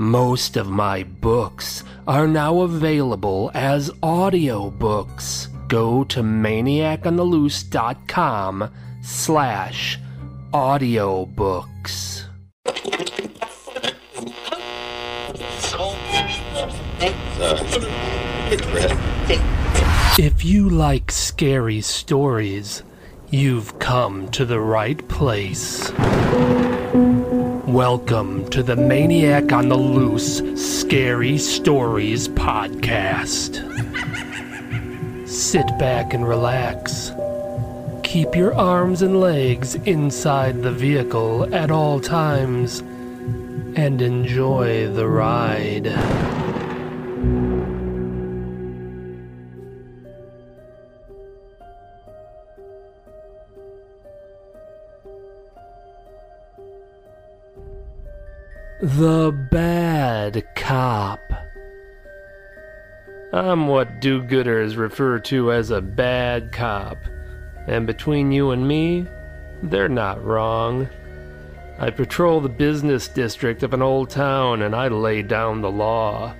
Most of my books are now available as audiobooks. Go to maniacontheloose.com/audiobooks. If you like scary stories, you've come to the right place. Welcome to the Maniac on the Loose Scary Stories podcast. Sit back and relax. Keep your arms and legs inside the vehicle at all times and enjoy the ride. The Bad Cop. I'm what do-gooders refer to as a bad cop, and between you and me, they're not wrong. I patrol the business district of an old town, and I lay down the law.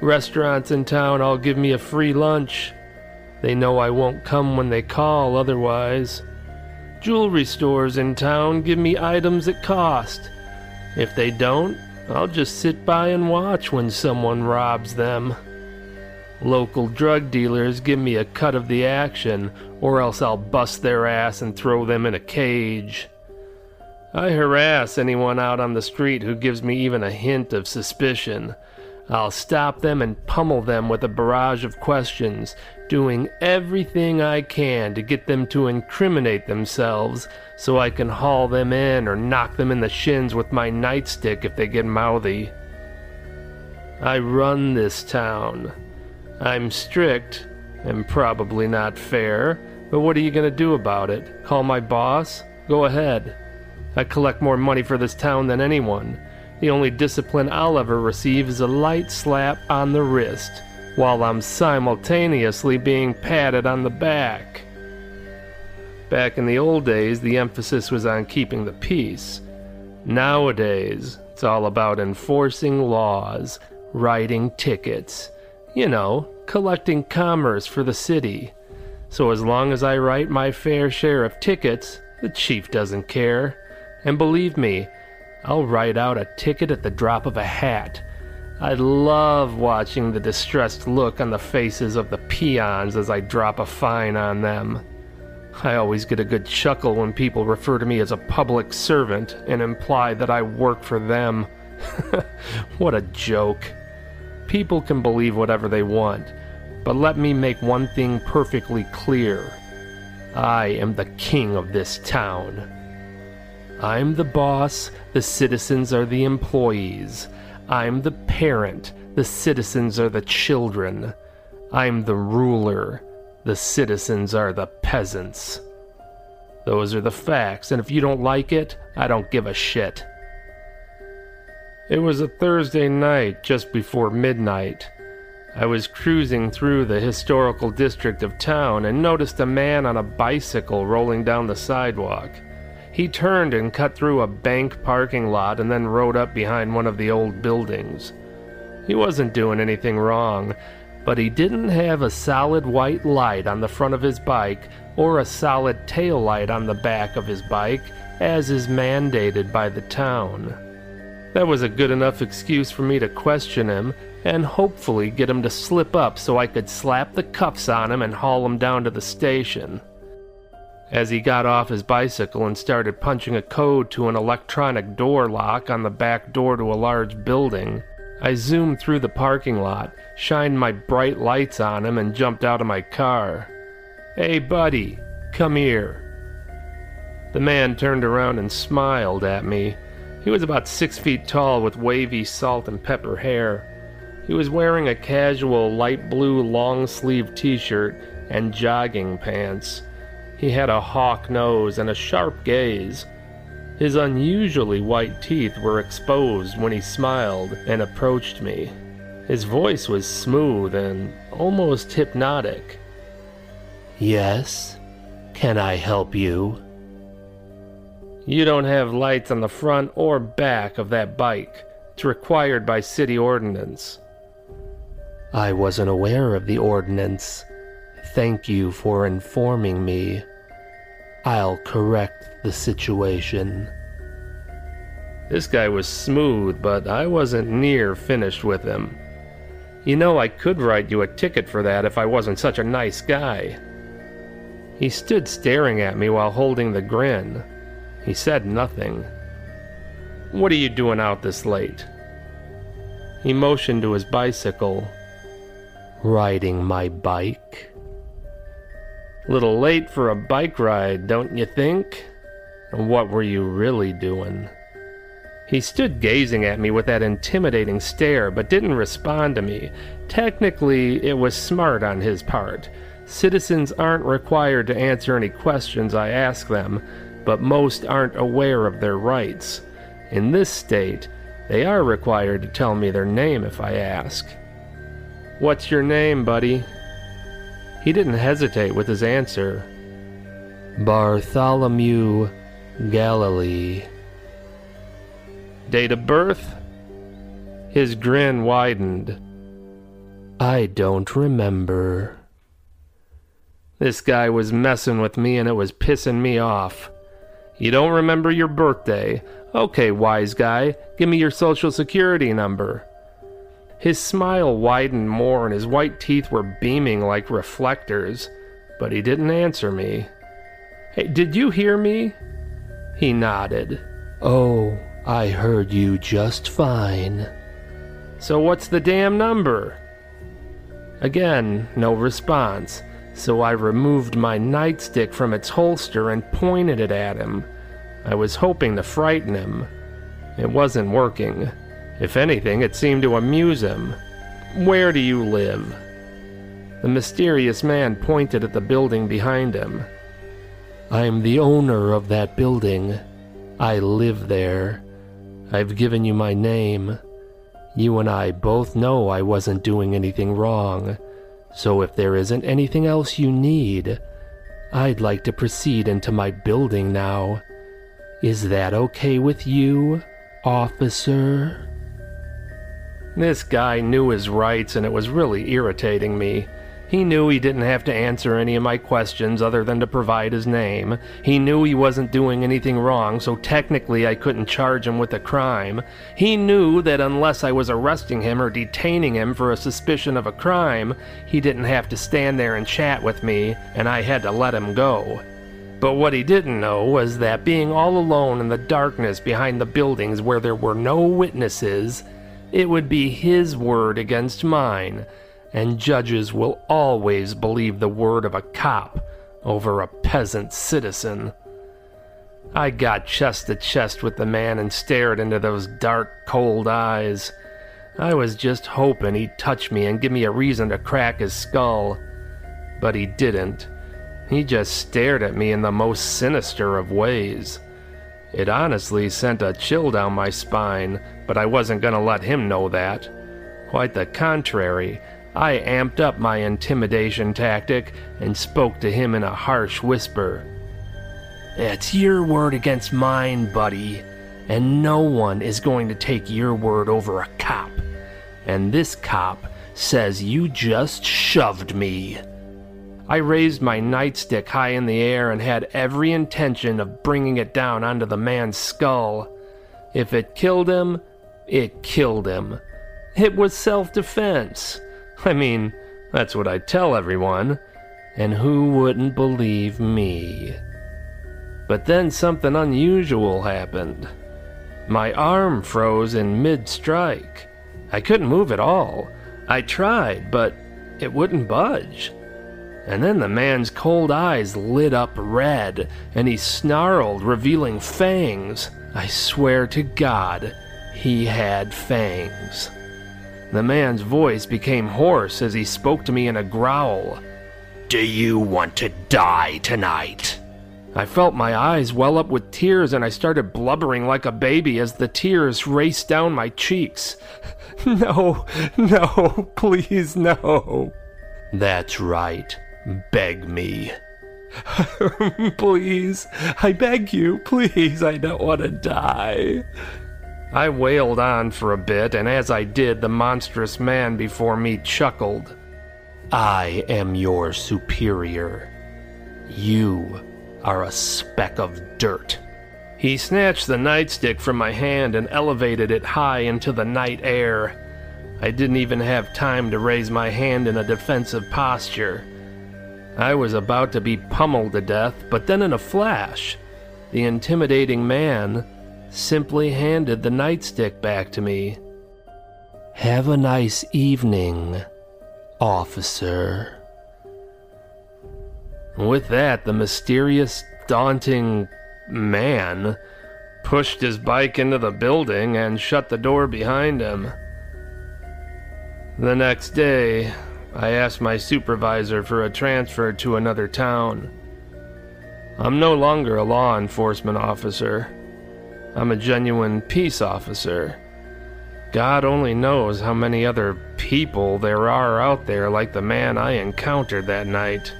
Restaurants in town all give me a free lunch. They know I won't come when they call otherwise. Jewelry stores in town give me items at cost. If they don't, I'll just sit by and watch when someone robs them. Local drug dealers give me a cut of the action, or else I'll bust their ass and throw them in a cage. I harass anyone out on the street who gives me even a hint of suspicion. I'll stop them and pummel them with a barrage of questions, doing everything I can to get them to incriminate themselves so I can haul them in or knock them in the shins with my nightstick if they get mouthy. I run this town. I'm strict and probably not fair, but what are you going to do about it? Call my boss? Go ahead. I collect more money for this town than anyone. The only discipline I'll ever receive is a light slap on the wrist, while I'm simultaneously being patted on the back. Back in the old days, the emphasis was on keeping the peace. Nowadays, it's all about enforcing laws, writing tickets, collecting commerce for the city. So as long as I write my fair share of tickets, the chief doesn't care. And believe me, I'll write out a ticket at the drop of a hat. I love watching the distressed look on the faces of the peons as I drop a fine on them. I always get a good chuckle when people refer to me as a public servant and imply that I work for them. What a joke. People can believe whatever they want, but let me make one thing perfectly clear. I am the king of this town. I'm the boss, the citizens are the employees. I'm the parent, the citizens are the children. I'm the ruler, the citizens are the peasants. Those are the facts, and if you don't like it, I don't give a shit. It was a Thursday night just before midnight. I was cruising through the historical district of town and noticed a man on a bicycle rolling down the sidewalk. He turned and cut through a bank parking lot and then rode up behind one of the old buildings. He wasn't doing anything wrong, but he didn't have a solid white light on the front of his bike or a solid tail light on the back of his bike, as is mandated by the town. That was a good enough excuse for me to question him and hopefully get him to slip up so I could slap the cuffs on him and haul him down to the station. As he got off his bicycle and started punching a code to an electronic door lock on the back door to a large building, I zoomed through the parking lot, shined my bright lights on him, and jumped out of my car. "Hey, buddy, come here." The man turned around and smiled at me. He was about 6 feet tall with wavy salt and pepper hair. He was wearing a casual light blue long-sleeved t-shirt and jogging pants. He had a hawk nose and a sharp gaze. His unusually white teeth were exposed when he smiled and approached me. His voice was smooth and almost hypnotic. "Yes? Can I help you?" "You don't have lights on the front or back of that bike. to required by city ordinance. I wasn't aware of the ordinance. Thank you for informing me. I'll correct the situation. This guy was smooth, but I wasn't near finished with him. You know, I could write you a ticket for that if I wasn't such a nice guy. He stood staring at me while holding the grin. He said nothing. What are you doing out this late? He motioned to his bicycle. Riding my bike. Little late for a bike ride, don't you think? And what were you really doing? He stood gazing at me with that intimidating stare, but didn't respond to me. Technically, it was smart on his part. Citizens aren't required to answer any questions I ask them, but most aren't aware of their rights. In this state, they are required to tell me their name if I ask. What's your name, buddy? He didn't hesitate with his answer. Bartholomew Galilee. Date of birth? His grin widened. I don't remember. This guy was messing with me and it was pissing me off. You don't remember your birthday? Okay, wise guy, give me your social security number. His smile widened more and his white teeth were beaming like reflectors, but he didn't answer me. Hey, did you hear me? He nodded. Oh, I heard you just fine. So what's the damn number? Again, no response, so I removed my nightstick from its holster and pointed it at him. I was hoping to frighten him. It wasn't working. If anything, it seemed to amuse him. Where do you live? The mysterious man pointed at the building behind him. I'm the owner of that building. I live there. I've given you my name. You and I both know I wasn't doing anything wrong. So if there isn't anything else you need, I'd like to proceed into my building now. Is that okay with you, officer? This guy knew his rights, and it was really irritating me. He knew he didn't have to answer any of my questions other than to provide his name. He knew he wasn't doing anything wrong, so technically I couldn't charge him with a crime. He knew that unless I was arresting him or detaining him for a suspicion of a crime, he didn't have to stand there and chat with me, and I had to let him go. But what he didn't know was that being all alone in the darkness behind the buildings where there were no witnesses, it would be his word against mine, and judges will always believe the word of a cop over a peasant citizen. I got chest to chest with the man and stared into those dark, cold eyes. I was just hoping he'd touch me and give me a reason to crack his skull. But he didn't. He just stared at me in the most sinister of ways. It honestly sent a chill down my spine, but I wasn't going to let him know that. Quite the contrary, I amped up my intimidation tactic and spoke to him in a harsh whisper. It's your word against mine, buddy, and no one is going to take your word over a cop. And this cop says you just shoved me. I raised my nightstick high in the air and had every intention of bringing it down onto the man's skull. If it killed him, it killed him. It was self-defense. I mean, that's what I tell everyone. And who wouldn't believe me? But then something unusual happened. My arm froze in mid-strike. I couldn't move at all. I tried, but it wouldn't budge. And then the man's cold eyes lit up red, and he snarled, revealing fangs. I swear to God, he had fangs. The man's voice became hoarse as he spoke to me in a growl. Do you want to die tonight? I felt my eyes well up with tears, and I started blubbering like a baby as the tears raced down my cheeks. No, no, please, no. That's right. Beg me. Please, I beg you, please, I don't want to die. I wailed on for a bit, and as I did, the monstrous man before me chuckled. "I am your superior. You are a speck of dirt." He snatched the nightstick from my hand and elevated it high into the night air. I didn't even have time to raise my hand in a defensive posture. I was about to be pummeled to death, but then in a flash, the intimidating man simply handed the nightstick back to me. "Have a nice evening, officer." With that, the mysterious, daunting man pushed his bike into the building and shut the door behind him. The next day, I asked my supervisor for a transfer to another town. I'm no longer a law enforcement officer. I'm a genuine peace officer. God only knows how many other people there are out there like the man I encountered that night.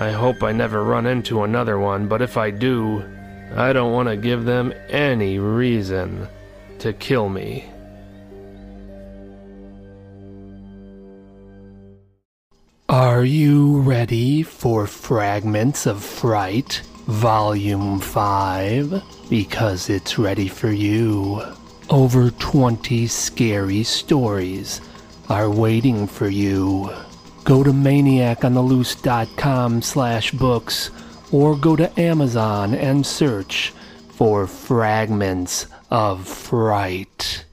I hope I never run into another one, but if I do, I don't want to give them any reason to kill me. Are you ready for Fragments of Fright, Volume 5? Because it's ready for you. Over 20 scary stories are waiting for you. Go to maniacontheloose.com/books or go to Amazon and search for Fragments of Fright.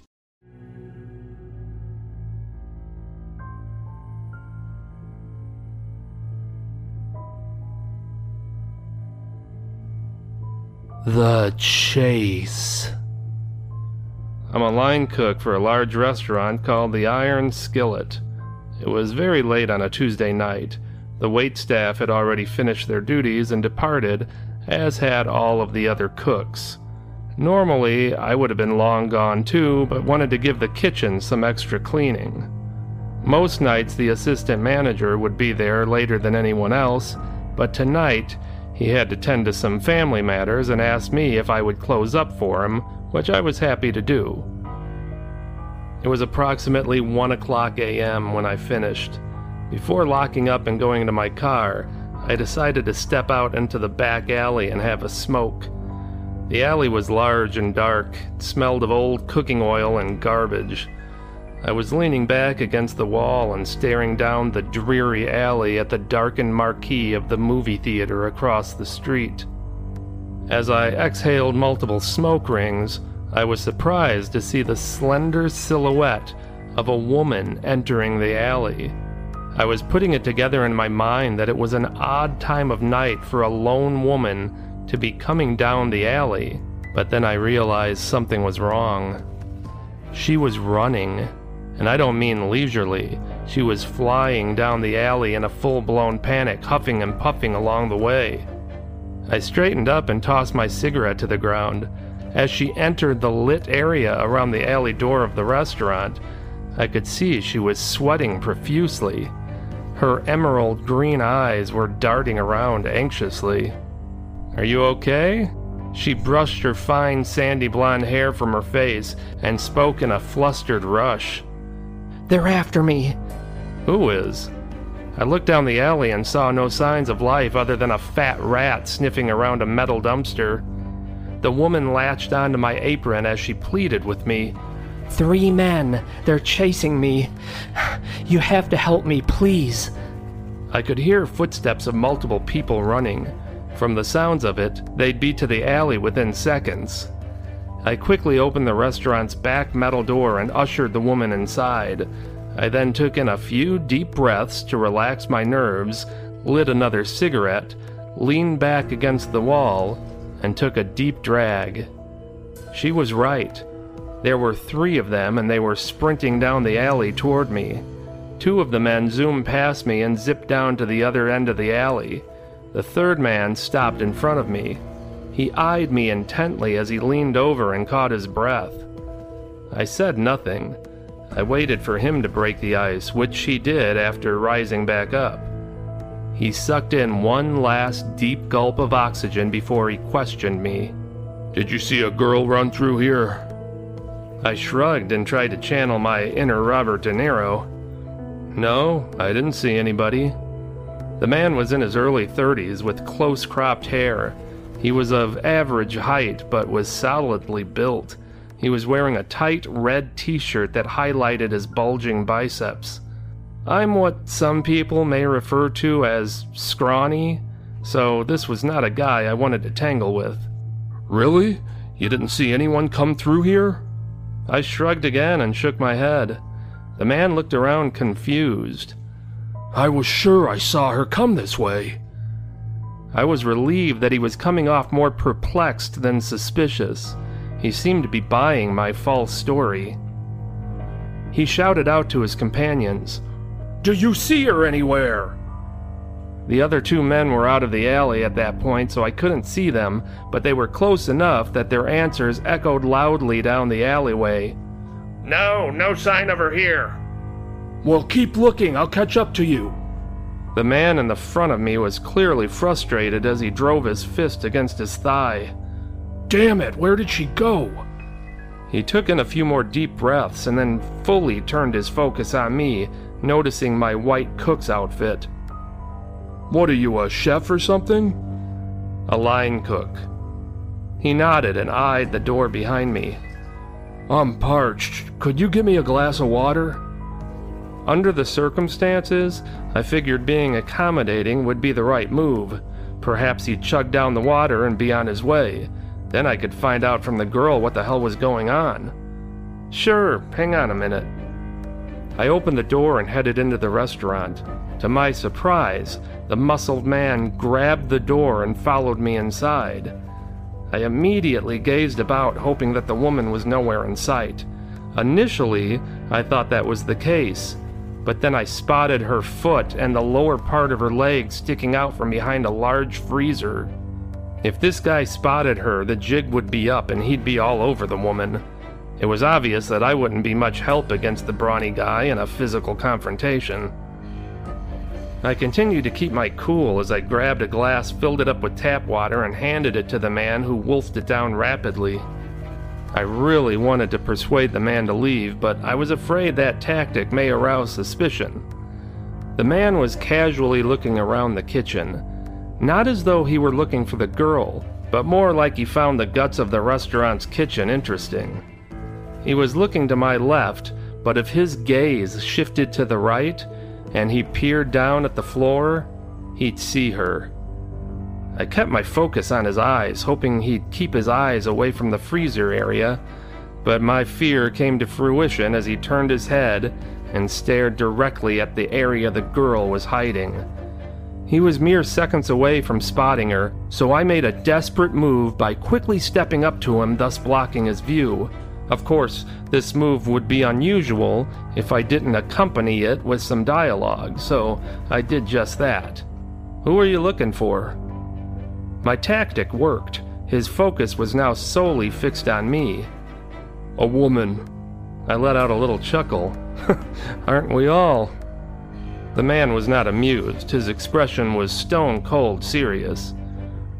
The Chase. I'm a line cook for a large restaurant called The Iron Skillet. It was very late on a Tuesday night. The waitstaff had already finished their duties and departed, as had all of the other cooks. Normally, I would have been long gone too, but wanted to give the kitchen some extra cleaning. Most nights, the assistant manager would be there later than anyone else, but tonight, he had to tend to some family matters and asked me if I would close up for him, which I was happy to do. It was approximately 1:00 a.m. when I finished. Before locking up and going into my car, I decided to step out into the back alley and have a smoke. The alley was large and dark, it smelled of old cooking oil and garbage. I was leaning back against the wall and staring down the dreary alley at the darkened marquee of the movie theater across the street. As I exhaled multiple smoke rings, I was surprised to see the slender silhouette of a woman entering the alley. I was putting it together in my mind that it was an odd time of night for a lone woman to be coming down the alley, but then I realized something was wrong. She was running. And I don't mean leisurely. She was flying down the alley in a full-blown panic, huffing and puffing along the way. I straightened up and tossed my cigarette to the ground. As she entered the lit area around the alley door of the restaurant, I could see she was sweating profusely. Her emerald green eyes were darting around anxiously. "Are you okay?" She brushed her fine sandy blonde hair from her face and spoke in a flustered rush. "They're after me." "Who is?" I looked down the alley and saw no signs of life other than a fat rat sniffing around a metal dumpster. The woman latched onto my apron as she pleaded with me. "Three men. They're chasing me. You have to help me, please." I could hear footsteps of multiple people running. From the sounds of it, they'd be to the alley within seconds. I quickly opened the restaurant's back metal door and ushered the woman inside. I then took in a few deep breaths to relax my nerves, lit another cigarette, leaned back against the wall, and took a deep drag. She was right. There were three of them, and they were sprinting down the alley toward me. Two of the men zoomed past me and zipped down to the other end of the alley. The third man stopped in front of me. He eyed me intently as he leaned over and caught his breath. I said nothing. I waited for him to break the ice, which he did after rising back up. He sucked in one last deep gulp of oxygen before he questioned me. "Did you see a girl run through here?" I shrugged and tried to channel my inner Robert De Niro. No, I didn't see anybody. The man was in his early 30s with close-cropped hair. He was of average height but was solidly built. He was wearing a tight red t-shirt that highlighted his bulging biceps. I'm what some people may refer to as scrawny, so this was not a guy I wanted to tangle with. Really? You didn't see anyone come through here? I shrugged again and shook my head. The man looked around confused. I was sure I saw her come this way. I was relieved that he was coming off more perplexed than suspicious. He seemed to be buying my false story. He shouted out to his companions, "Do you see her anywhere?" The other two men were out of the alley at that point, so I couldn't see them, but they were close enough that their answers echoed loudly down the alleyway. No, no sign of her here. Well, keep looking, I'll catch up to you. The man in the front of me was clearly frustrated as he drove his fist against his thigh. Damn it, where did she go? He took in a few more deep breaths and then fully turned his focus on me, noticing my white cook's outfit. What are you, a chef or something? A line cook. He nodded and eyed the door behind me. I'm parched. Could you give me a glass of water? Under the circumstances, I figured being accommodating would be the right move. Perhaps he'd chug down the water and be on his way. Then I could find out from the girl what the hell was going on. Sure, hang on a minute. I opened the door and headed into the restaurant. To my surprise, the muscled man grabbed the door and followed me inside. I immediately gazed about, hoping that the woman was nowhere in sight. Initially, I thought that was the case, but then I spotted her foot and the lower part of her leg sticking out from behind a large freezer. If this guy spotted her, the jig would be up and he'd be all over the woman. It was obvious that I wouldn't be much help against the brawny guy in a physical confrontation. I continued to keep my cool as I grabbed a glass, filled it up with tap water, and handed it to the man, who wolfed it down rapidly. I really wanted to persuade the man to leave, but I was afraid that tactic may arouse suspicion. The man was casually looking around the kitchen. Not as though he were looking for the girl, but more like he found the guts of the restaurant's kitchen interesting. He was looking to my left, but if his gaze shifted to the right, and he peered down at the floor, he'd see her. I kept my focus on his eyes, hoping he'd keep his eyes away from the freezer area, but my fear came to fruition as he turned his head and stared directly at the area the girl was hiding. He was mere seconds away from spotting her, so I made a desperate move by quickly stepping up to him, thus blocking his view. Of course, this move would be unusual if I didn't accompany it with some dialogue, so I did just that. Who are you looking for? My tactic worked. His focus was now solely fixed on me. A woman. I let out a little chuckle. Aren't we all? The man was not amused. His expression was stone cold serious.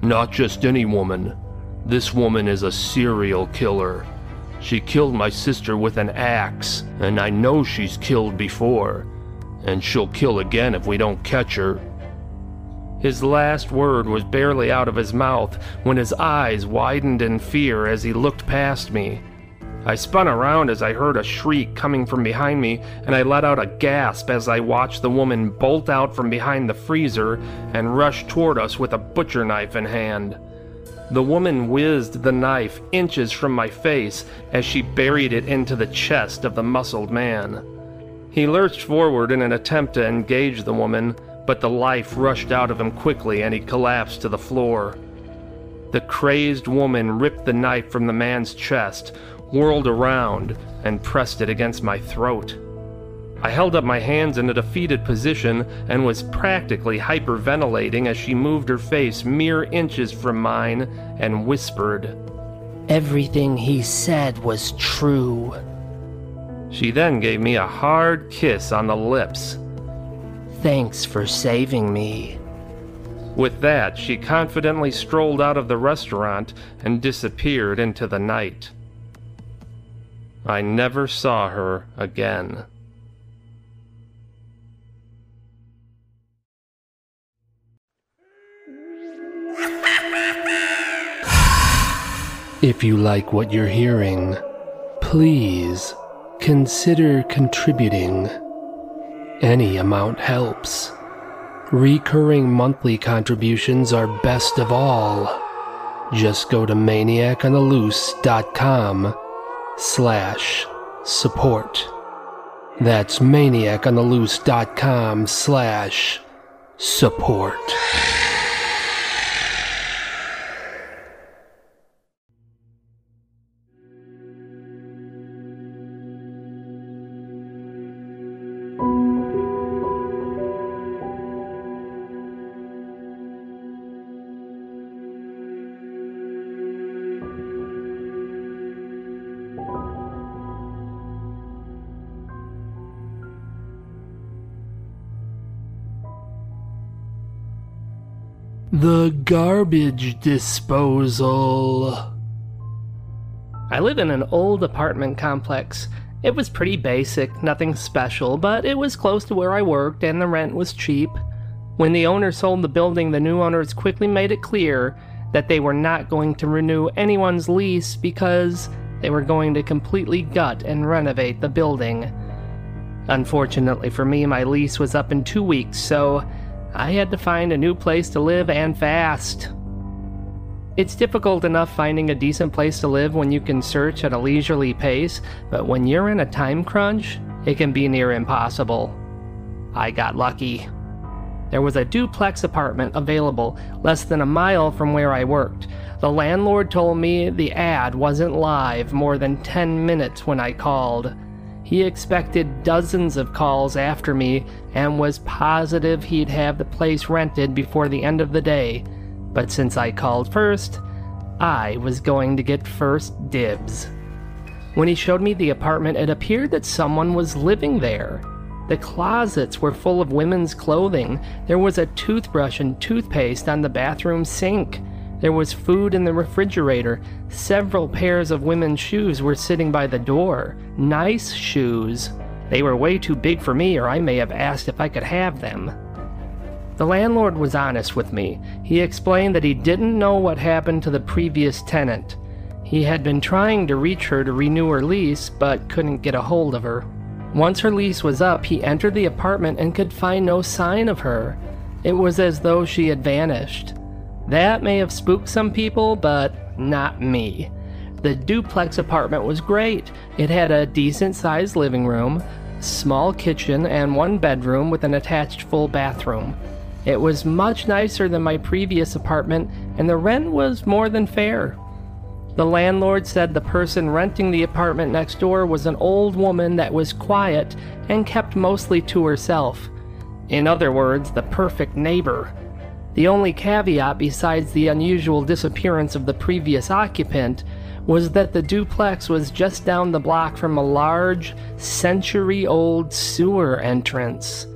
Not just any woman. This woman is a serial killer. She killed my sister with an axe, and I know she's killed before, and she'll kill again if we don't catch her. His last word was barely out of his mouth when his eyes widened in fear as he looked past me. I spun around as I heard a shriek coming from behind me, and I let out a gasp as I watched the woman bolt out from behind the freezer and rush toward us with a butcher knife in hand. The woman whizzed the knife inches from my face as she buried it into the chest of the muscled man. He lurched forward in an attempt to engage the woman, but the life rushed out of him quickly and he collapsed to the floor. The crazed woman ripped the knife from the man's chest, whirled around, and pressed it against my throat. I held up my hands in a defeated position and was practically hyperventilating as she moved her face mere inches from mine and whispered, "Everything he said was true." She then gave me a hard kiss on the lips. "Thanks for saving me." With that, she confidently strolled out of the restaurant and disappeared into the night. I never saw her again. If you like what you're hearing, please consider contributing. Any amount helps. Recurring monthly contributions are best of all. Just go to maniacontheloose.com/support. That's maniacontheloose.com/support. The Garbage Disposal. I live in an old apartment complex. It was pretty basic, nothing special, but it was close to where I worked and the rent was cheap. When the owner sold the building, the new owners quickly made it clear that they were not going to renew anyone's lease because they were going to completely gut and renovate the building. Unfortunately for me, my lease was up in 2 weeks, so I had to find a new place to live, and fast. It's difficult enough finding a decent place to live when you can search at a leisurely pace, but when you're in a time crunch, it can be near impossible. I got lucky. There was a duplex apartment available less than a mile from where I worked. The landlord told me the ad wasn't live more than 10 minutes when I called. He expected dozens of calls after me and was positive he'd have the place rented before the end of the day, but since I called first, I was going to get first dibs. When he showed me the apartment, it appeared that someone was living there. The closets were full of women's clothing. There was a toothbrush and toothpaste on the bathroom sink. There was food in the refrigerator. Several pairs of women's shoes were sitting by the door. Nice shoes. They were way too big for me, or I may have asked if I could have them. The landlord was honest with me. He explained that he didn't know what happened to the previous tenant. He had been trying to reach her to renew her lease, but couldn't get a hold of her. Once her lease was up, he entered the apartment and could find no sign of her. It was as though she had vanished. That may have spooked some people, but not me. The duplex apartment was great. It had a decent-sized living room, small kitchen, and one bedroom with an attached full bathroom. It was much nicer than my previous apartment, and the rent was more than fair. The landlord said the person renting the apartment next door was an old woman that was quiet and kept mostly to herself. In other words, the perfect neighbor. The only caveat, besides the unusual disappearance of the previous occupant, was that the duplex was just down the block from a large, century-old sewer entrance.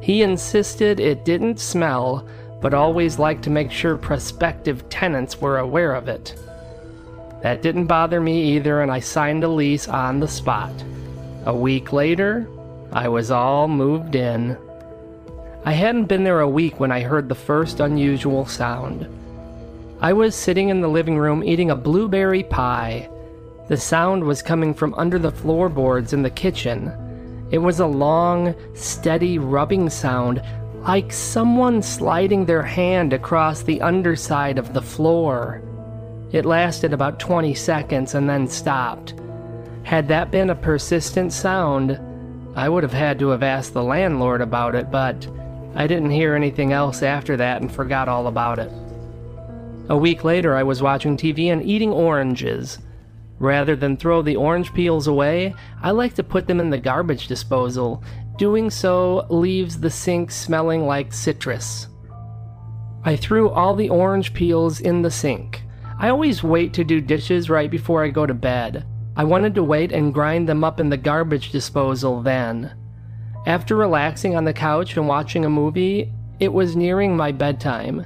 He insisted it didn't smell, but always liked to make sure prospective tenants were aware of it. That didn't bother me either, and I signed a lease on the spot. A week later, I was all moved in. I hadn't been there a week when I heard the first unusual sound. I was sitting in the living room eating a blueberry pie. The sound was coming from under the floorboards in the kitchen. It was a long, steady rubbing sound, like someone sliding their hand across the underside of the floor. It lasted about 20 seconds and then stopped. Had that been a persistent sound, I would have had to have asked the landlord about it, but I didn't hear anything else after that and forgot all about it. A week later, I was watching TV and eating oranges. Rather than throw the orange peels away, I like to put them in the garbage disposal. Doing so leaves the sink smelling like citrus. I threw all the orange peels in the sink. I always wait to do dishes right before I go to bed. I wanted to wait and grind them up in the garbage disposal then. After relaxing on the couch and watching a movie, it was nearing my bedtime.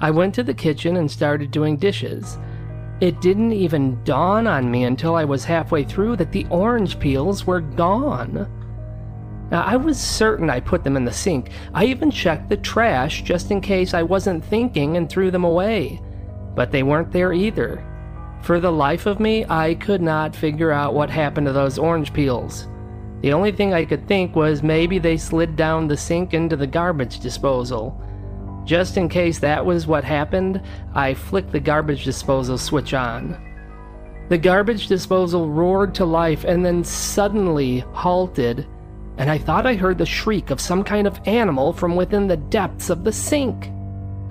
I went to the kitchen and started doing dishes. It didn't even dawn on me until I was halfway through that the orange peels were gone. Now, I was certain I put them in the sink. I even checked the trash just in case I wasn't thinking and threw them away. But they weren't there either. For the life of me, I could not figure out what happened to those orange peels. The only thing I could think was maybe they slid down the sink into the garbage disposal. Just in case that was what happened, I flicked the garbage disposal switch on. The garbage disposal roared to life and then suddenly halted, and I thought I heard the shriek of some kind of animal from within the depths of the sink.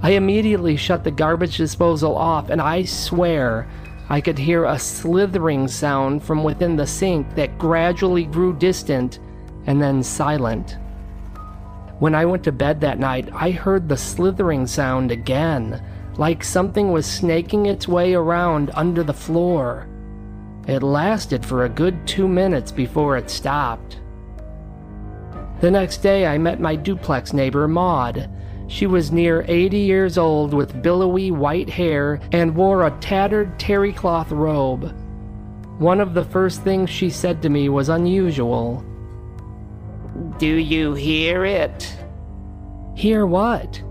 I immediately shut the garbage disposal off, and I swear I could hear a slithering sound from within the sink that gradually grew distant and then silent. When I went to bed that night, I heard the slithering sound again, like something was snaking its way around under the floor. It lasted for a good 2 minutes before it stopped. The next day, I met my duplex neighbor, Maud. She was near 80 years old with billowy white hair and wore a tattered terry cloth robe. One of the first things she said to me was unusual. "Do you hear it?" "Hear what?"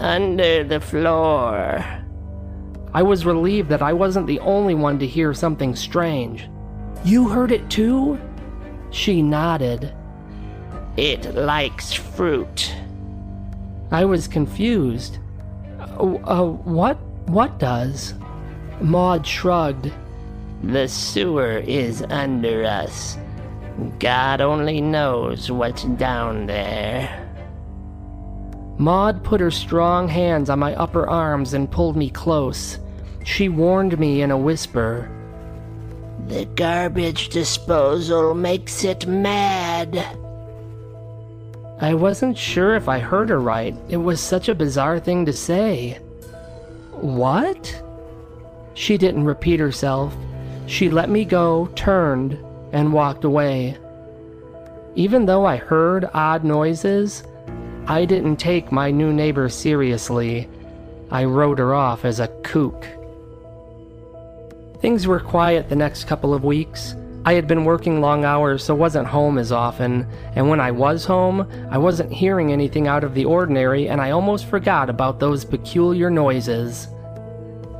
"Under the floor." I was relieved that I wasn't the only one to hear something strange. "You heard it too?" She nodded. "It likes fruit." I was confused. What does?" Maud shrugged. "The sewer is under us. God only knows what's down there." Maud put her strong hands on my upper arms and pulled me close. She warned me in a whisper. "The garbage disposal makes it mad." I wasn't sure if I heard her right. It was such a bizarre thing to say. "What?" She didn't repeat herself. She let me go, turned, and walked away. Even though I heard odd noises, I didn't take my new neighbor seriously. I wrote her off as a kook. Things were quiet the next couple of weeks. I had been working long hours, so wasn't home as often, and when I was home, I wasn't hearing anything out of the ordinary, and I almost forgot about those peculiar noises.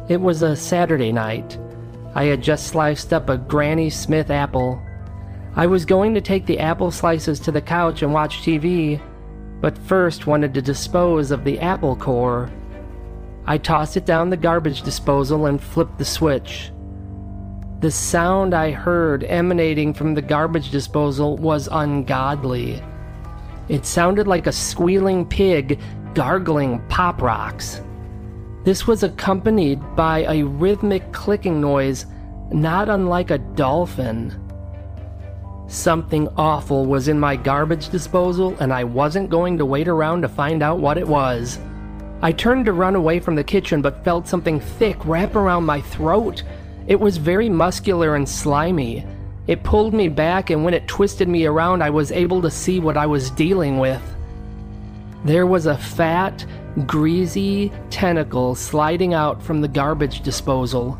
It was a Saturday night. I had just sliced up a Granny Smith apple. I was going to take the apple slices to the couch and watch TV, but first wanted to dispose of the apple core. I tossed it down the garbage disposal and flipped the switch. The sound I heard emanating from the garbage disposal was ungodly. It sounded like a squealing pig gargling pop rocks. This was accompanied by a rhythmic clicking noise, not unlike a dolphin. Something awful was in my garbage disposal, and I wasn't going to wait around to find out what it was. I turned to run away from the kitchen, but felt something thick wrap around my throat. It was very muscular and slimy. It pulled me back, and when it twisted me around, I was able to see what I was dealing with. There was a fat, greasy tentacle sliding out from the garbage disposal.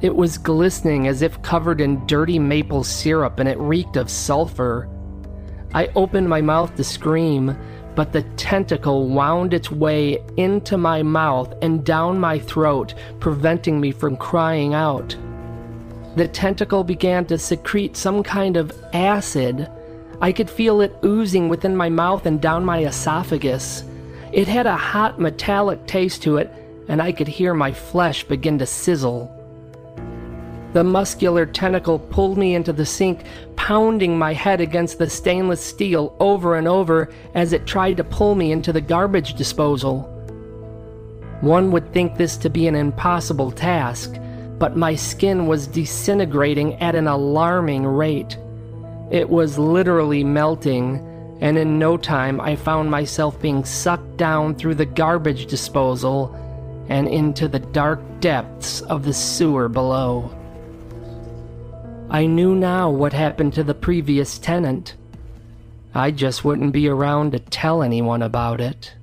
It was glistening as if covered in dirty maple syrup, and it reeked of sulfur. I opened my mouth to scream, but the tentacle wound its way into my mouth and down my throat, preventing me from crying out. The tentacle began to secrete some kind of acid. I could feel it oozing within my mouth and down my esophagus. It had a hot metallic taste to it, and I could hear my flesh begin to sizzle. The muscular tentacle pulled me into the sink, pounding my head against the stainless steel over and over as it tried to pull me into the garbage disposal. One would think this to be an impossible task, but my skin was disintegrating at an alarming rate. It was literally melting, and in no time I found myself being sucked down through the garbage disposal and into the dark depths of the sewer below. I knew now what happened to the previous tenant. I just wouldn't be around to tell anyone about it.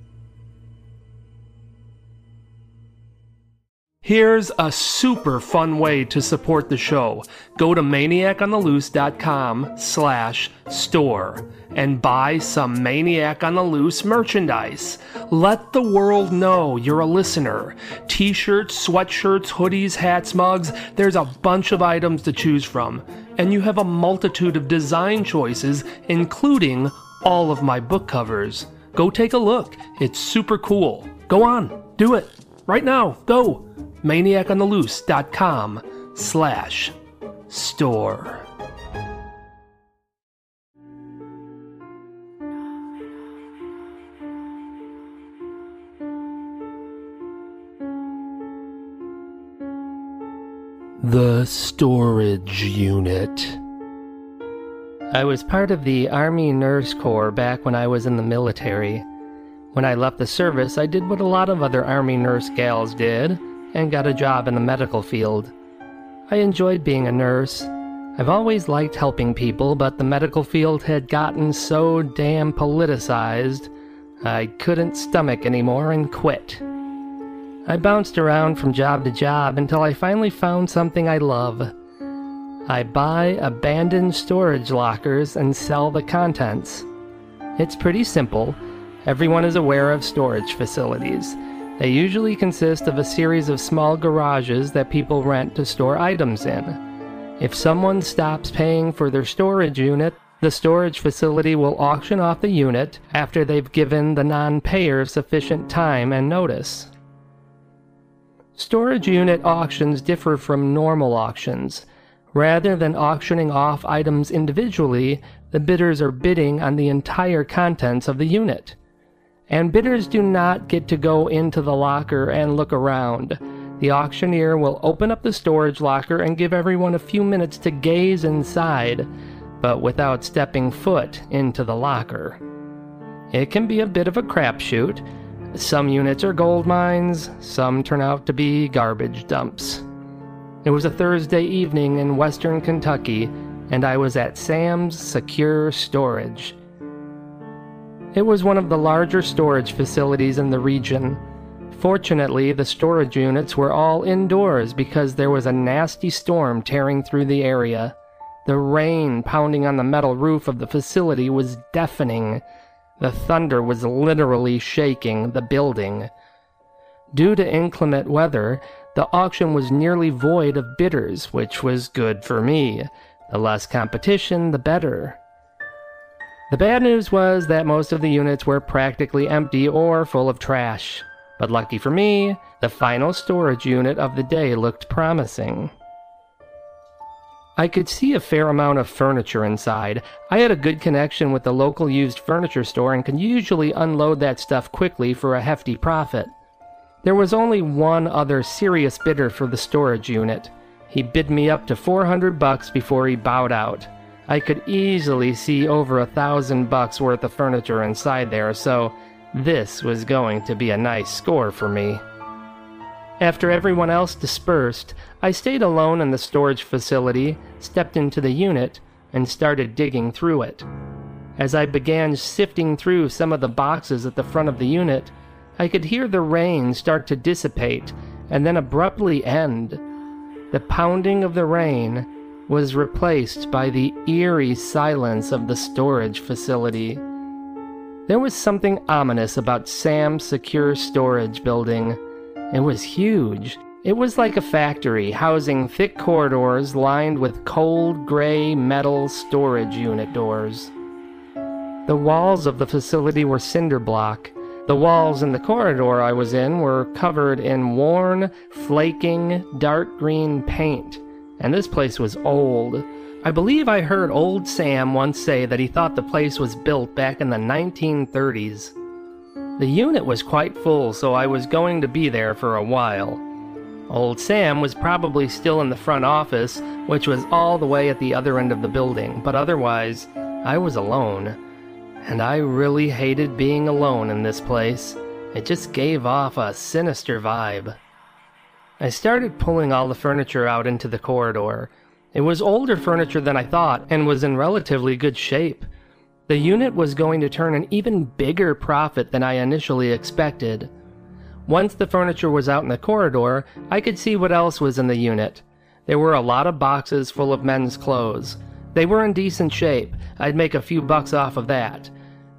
Here's a super fun way to support the show. Go to maniacontheloose.com/store and buy some Maniac on the Loose merchandise. Let the world know you're a listener. T-shirts, sweatshirts, hoodies, hats, mugs, there's a bunch of items to choose from. And you have a multitude of design choices, including all of my book covers. Go take a look. It's super cool. Go on, do it. Right now, go. maniacontheloose.com/store. The Storage Unit. I was part of the Army Nurse Corps back when I was in the military. When I left the service, I did what a lot of other Army nurse gals did, and got a job in the medical field. I enjoyed being a nurse. I've always liked helping people, but the medical field had gotten so damn politicized, I couldn't stomach anymore and quit. I bounced around from job to job until I finally found something I love. I buy abandoned storage lockers and sell the contents. It's pretty simple. Everyone is aware of storage facilities. They usually consist of a series of small garages that people rent to store items in. If someone stops paying for their storage unit, the storage facility will auction off the unit after they've given the non-payer sufficient time and notice. Storage unit auctions differ from normal auctions. Rather than auctioning off items individually, the bidders are bidding on the entire contents of the unit. And bidders do not get to go into the locker and look around. The auctioneer will open up the storage locker and give everyone a few minutes to gaze inside, but without stepping foot into the locker. It can be a bit of a crapshoot. Some units are gold mines, some turn out to be garbage dumps. It was a Thursday evening in Western Kentucky, and I was at Sam's Secure Storage. It was one of the larger storage facilities in the region. Fortunately, the storage units were all indoors because there was a nasty storm tearing through the area. The rain pounding on the metal roof of the facility was deafening. The thunder was literally shaking the building. Due to inclement weather, the auction was nearly void of bidders, which was good for me. The less competition, the better. The bad news was that most of the units were practically empty or full of trash. But lucky for me, the final storage unit of the day looked promising. I could see a fair amount of furniture inside. I had a good connection with the local used furniture store and could usually unload that stuff quickly for a hefty profit. There was only one other serious bidder for the storage unit. He bid me up to $400 before he bowed out. I could easily see over $1,000 worth of furniture inside there, so this was going to be a nice score for me. After everyone else dispersed, I stayed alone in the storage facility, stepped into the unit, and started digging through it. As I began sifting through some of the boxes at the front of the unit, I could hear the rain start to dissipate and then abruptly end. The pounding of the rain was replaced by the eerie silence of the storage facility. There was something ominous about Sam's Secure Storage building. It was huge. It was like a factory, housing thick corridors lined with cold gray metal storage unit doors. The walls of the facility were cinder block. The walls in the corridor I was in were covered in worn, flaking, dark green paint. And this place was old. I believe I heard old Sam once say that he thought the place was built back in the 1930s. The unit was quite full, so I was going to be there for a while. Old Sam was probably still in the front office, which was all the way at the other end of the building, but otherwise, I was alone. And I really hated being alone in this place. It just gave off a sinister vibe. I started pulling all the furniture out into the corridor. It was older furniture than I thought and was in relatively good shape. The unit was going to turn an even bigger profit than I initially expected. Once the furniture was out in the corridor, I could see what else was in the unit. There were a lot of boxes full of men's clothes. They were in decent shape. I'd make a few bucks off of that.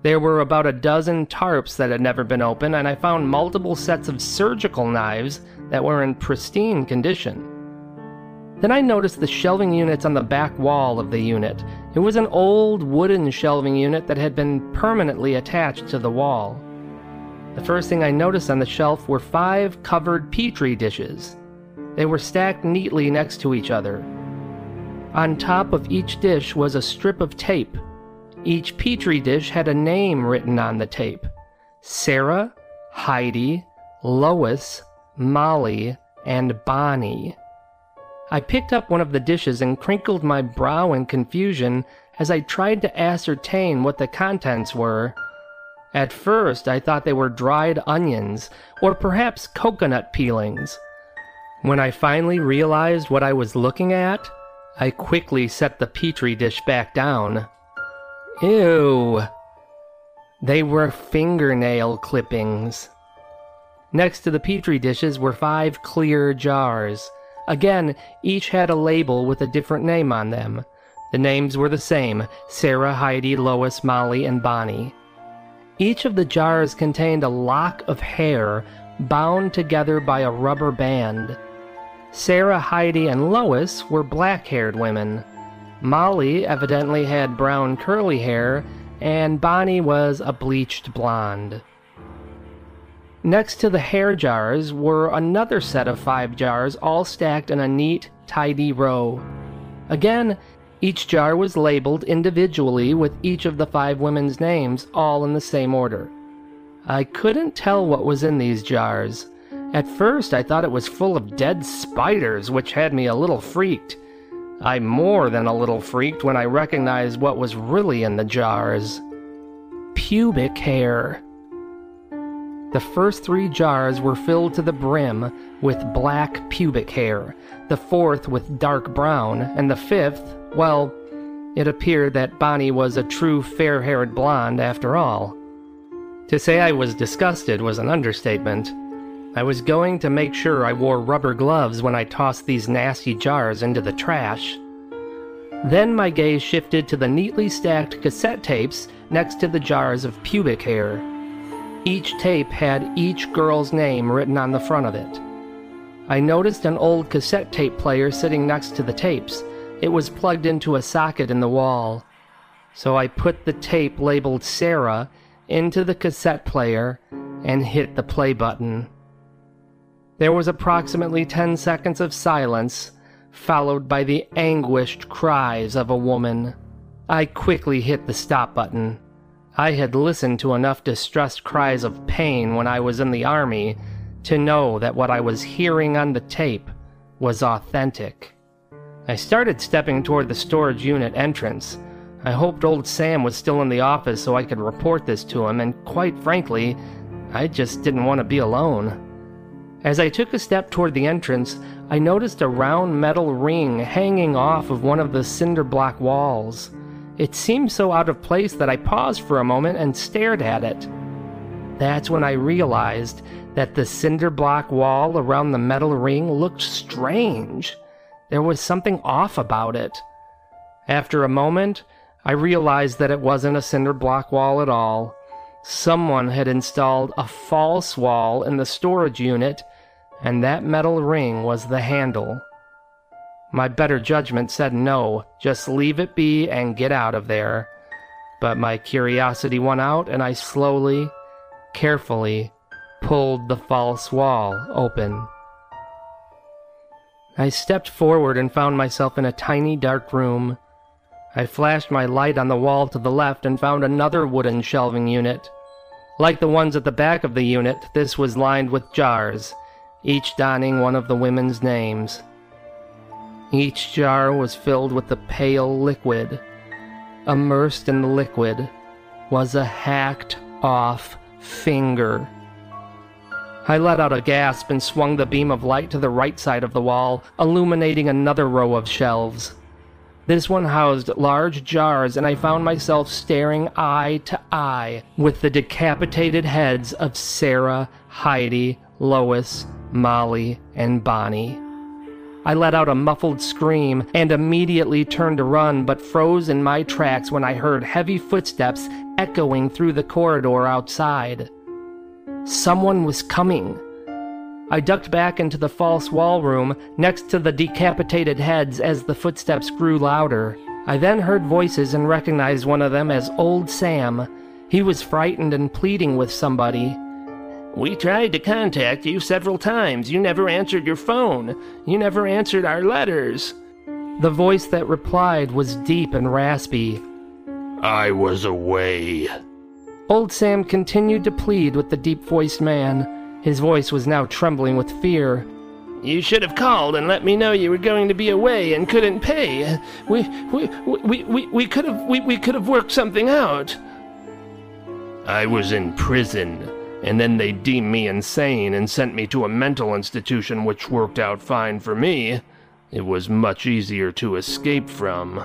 There were about a dozen tarps that had never been opened, and I found multiple sets of surgical knives that were in pristine condition. Then I noticed the shelving units on the back wall of the unit. It was an old wooden shelving unit that had been permanently attached to the wall. The first thing I noticed on the shelf were 5 covered Petri dishes. They were stacked neatly next to each other. On top of each dish was a strip of tape. Each Petri dish had a name written on the tape: Sarah, Heidi, Lois, Molly, and Bonnie. I picked up one of the dishes and crinkled my brow in confusion as I tried to ascertain what the contents were. At first, I thought they were dried onions, or perhaps coconut peelings. When I finally realized what I was looking at, I quickly set the Petri dish back down. Ew! They were fingernail clippings. Next to the Petri dishes were 5 clear jars. Again, each had a label with a different name on them. The names were the same: Sarah, Heidi, Lois, Molly, and Bonnie. Each of the jars contained a lock of hair bound together by a rubber band. Sarah, Heidi, and Lois were black-haired women. Molly evidently had brown curly hair, and Bonnie was a bleached blonde. Next to the hair jars were another set of 5 jars, all stacked in a neat, tidy row. Again, each jar was labeled individually with each of the 5 women's names, all in the same order. I couldn't tell what was in these jars. At first, I thought it was full of dead spiders, which had me a little freaked. I more than a little freaked when I recognized what was really in the jars: pubic hair. The first 3 jars were filled to the brim with black pubic hair, the 4th with dark brown, and the 5th, well, it appeared that Bonnie was a true fair-haired blonde after all. To say I was disgusted was an understatement. I was going to make sure I wore rubber gloves when I tossed these nasty jars into the trash. Then my gaze shifted to the neatly stacked cassette tapes next to the jars of pubic hair. Each tape had each girl's name written on the front of it. I noticed an old cassette tape player sitting next to the tapes. It was plugged into a socket in the wall. So I put the tape labeled Sarah into the cassette player and hit the play button. There was approximately 10 seconds of silence, followed by the anguished cries of a woman. I quickly hit the stop button. I had listened to enough distressed cries of pain when I was in the army to know that what I was hearing on the tape was authentic. I started stepping toward the storage unit entrance. I hoped old Sam was still in the office so I could report this to him, and quite frankly, I just didn't want to be alone. As I took a step toward the entrance, I noticed a round metal ring hanging off of one of the cinder block walls. It seemed so out of place that I paused for a moment and stared at it. That's when I realized that the cinder block wall around the metal ring looked strange. There was something off about it. After a moment, I realized that it wasn't a cinder block wall at all. Someone had installed a false wall in the storage unit, and that metal ring was the handle. My better judgment said no, just leave it be and get out of there. But my curiosity won out, and I slowly, carefully pulled the false wall open. I stepped forward and found myself in a tiny dark room. I flashed my light on the wall to the left and found another wooden shelving unit. Like the ones at the back of the unit, this was lined with jars, each donning one of the women's names. Each jar was filled with the pale liquid. Immersed in the liquid was a hacked-off finger. I let out a gasp and swung the beam of light to the right side of the wall, illuminating another row of shelves. This one housed large jars, and I found myself staring eye to eye with the decapitated heads of Sarah, Heidi, Lois, Molly, and Bonnie. I let out a muffled scream and immediately turned to run, but froze in my tracks when I heard heavy footsteps echoing through the corridor outside. Someone was coming. I ducked back into the false wall room next to the decapitated heads as the footsteps grew louder. I then heard voices and recognized one of them as Old Sam. He was frightened and pleading with somebody. "We tried to contact you several times. You never answered your phone. You never answered our letters." The voice that replied was deep and raspy. "I was away." Old Sam continued to plead with the deep-voiced man. His voice was now trembling with fear. "You should have called and let me know you were going to be away and couldn't pay. We could have worked something out." "I was in prison, and then they deemed me insane and sent me to a mental institution, which worked out fine for me. It was much easier to escape from."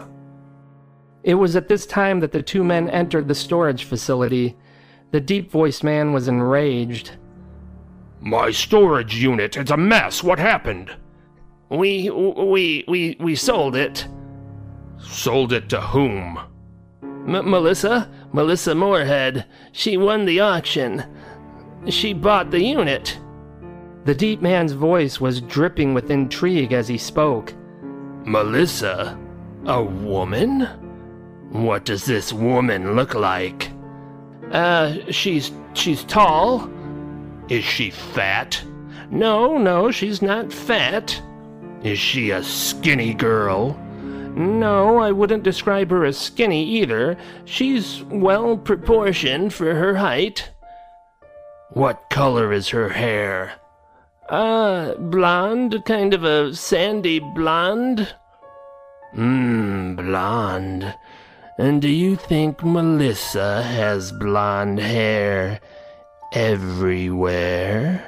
It was at this time that the two men entered the storage facility. The deep-voiced man was enraged. "My storage unit, it's a mess. What happened?" We sold it." "Sold it to whom?" Melissa Moorhead. She won the auction. She bought the unit." The deep man's voice was dripping with intrigue as he spoke. "Melissa? A woman? What does this woman look like?" She's tall." "Is she fat?" No, she's not fat." "Is she a skinny girl?" "No, I wouldn't describe her as skinny either. She's well-proportioned for her height." "What color is her hair?" Blonde, kind of a sandy blonde." Blonde. And do you think Melissa has blonde hair everywhere?"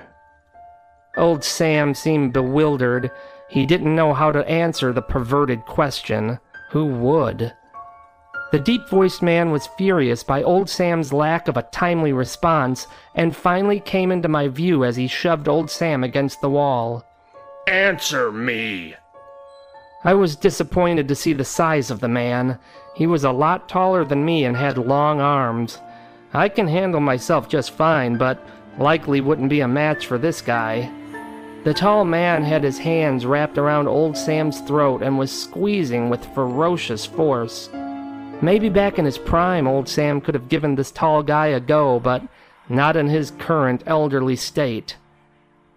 Old Sam seemed bewildered. He didn't know how to answer the perverted question. Who would? The deep-voiced man was furious by Old Sam's lack of a timely response, and finally came into my view as he shoved Old Sam against the wall. "Answer me!" I was disappointed to see the size of the man. He was a lot taller than me and had long arms. I can handle myself just fine, but likely wouldn't be a match for this guy. The tall man had his hands wrapped around Old Sam's throat and was squeezing with ferocious force. Maybe back in his prime, Old Sam could have given this tall guy a go, but not in his current elderly state.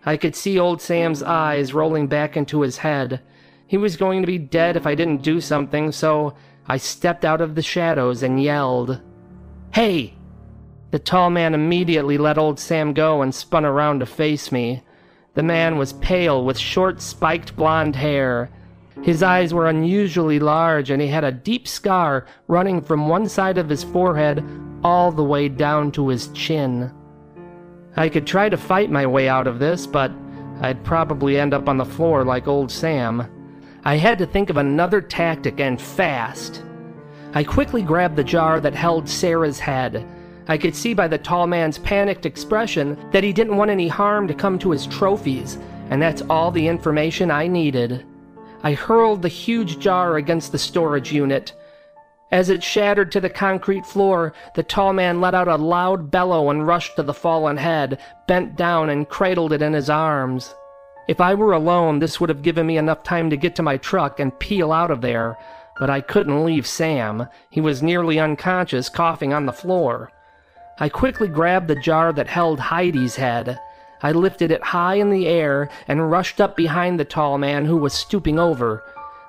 I could see Old Sam's eyes rolling back into his head. He was going to be dead if I didn't do something, so I stepped out of the shadows and yelled, "Hey!" The tall man immediately let Old Sam go and spun around to face me. The man was pale with short, spiked blonde hair. His eyes were unusually large, and he had a deep scar running from one side of his forehead all the way down to his chin. I could try to fight my way out of this, but I'd probably end up on the floor like Old Sam. I had to think of another tactic, and fast. I quickly grabbed the jar that held Sarah's head. I could see by the tall man's panicked expression that he didn't want any harm to come to his trophies, and that's all the information I needed. I hurled the huge jar against the storage unit. As it shattered to the concrete floor, the tall man let out a loud bellow and rushed to the fallen head, bent down and cradled it in his arms. If I were alone, this would have given me enough time to get to my truck and peel out of there, but I couldn't leave Sam. He was nearly unconscious, coughing on the floor. I quickly grabbed the jar that held Heidi's head. I lifted it high in the air and rushed up behind the tall man who was stooping over.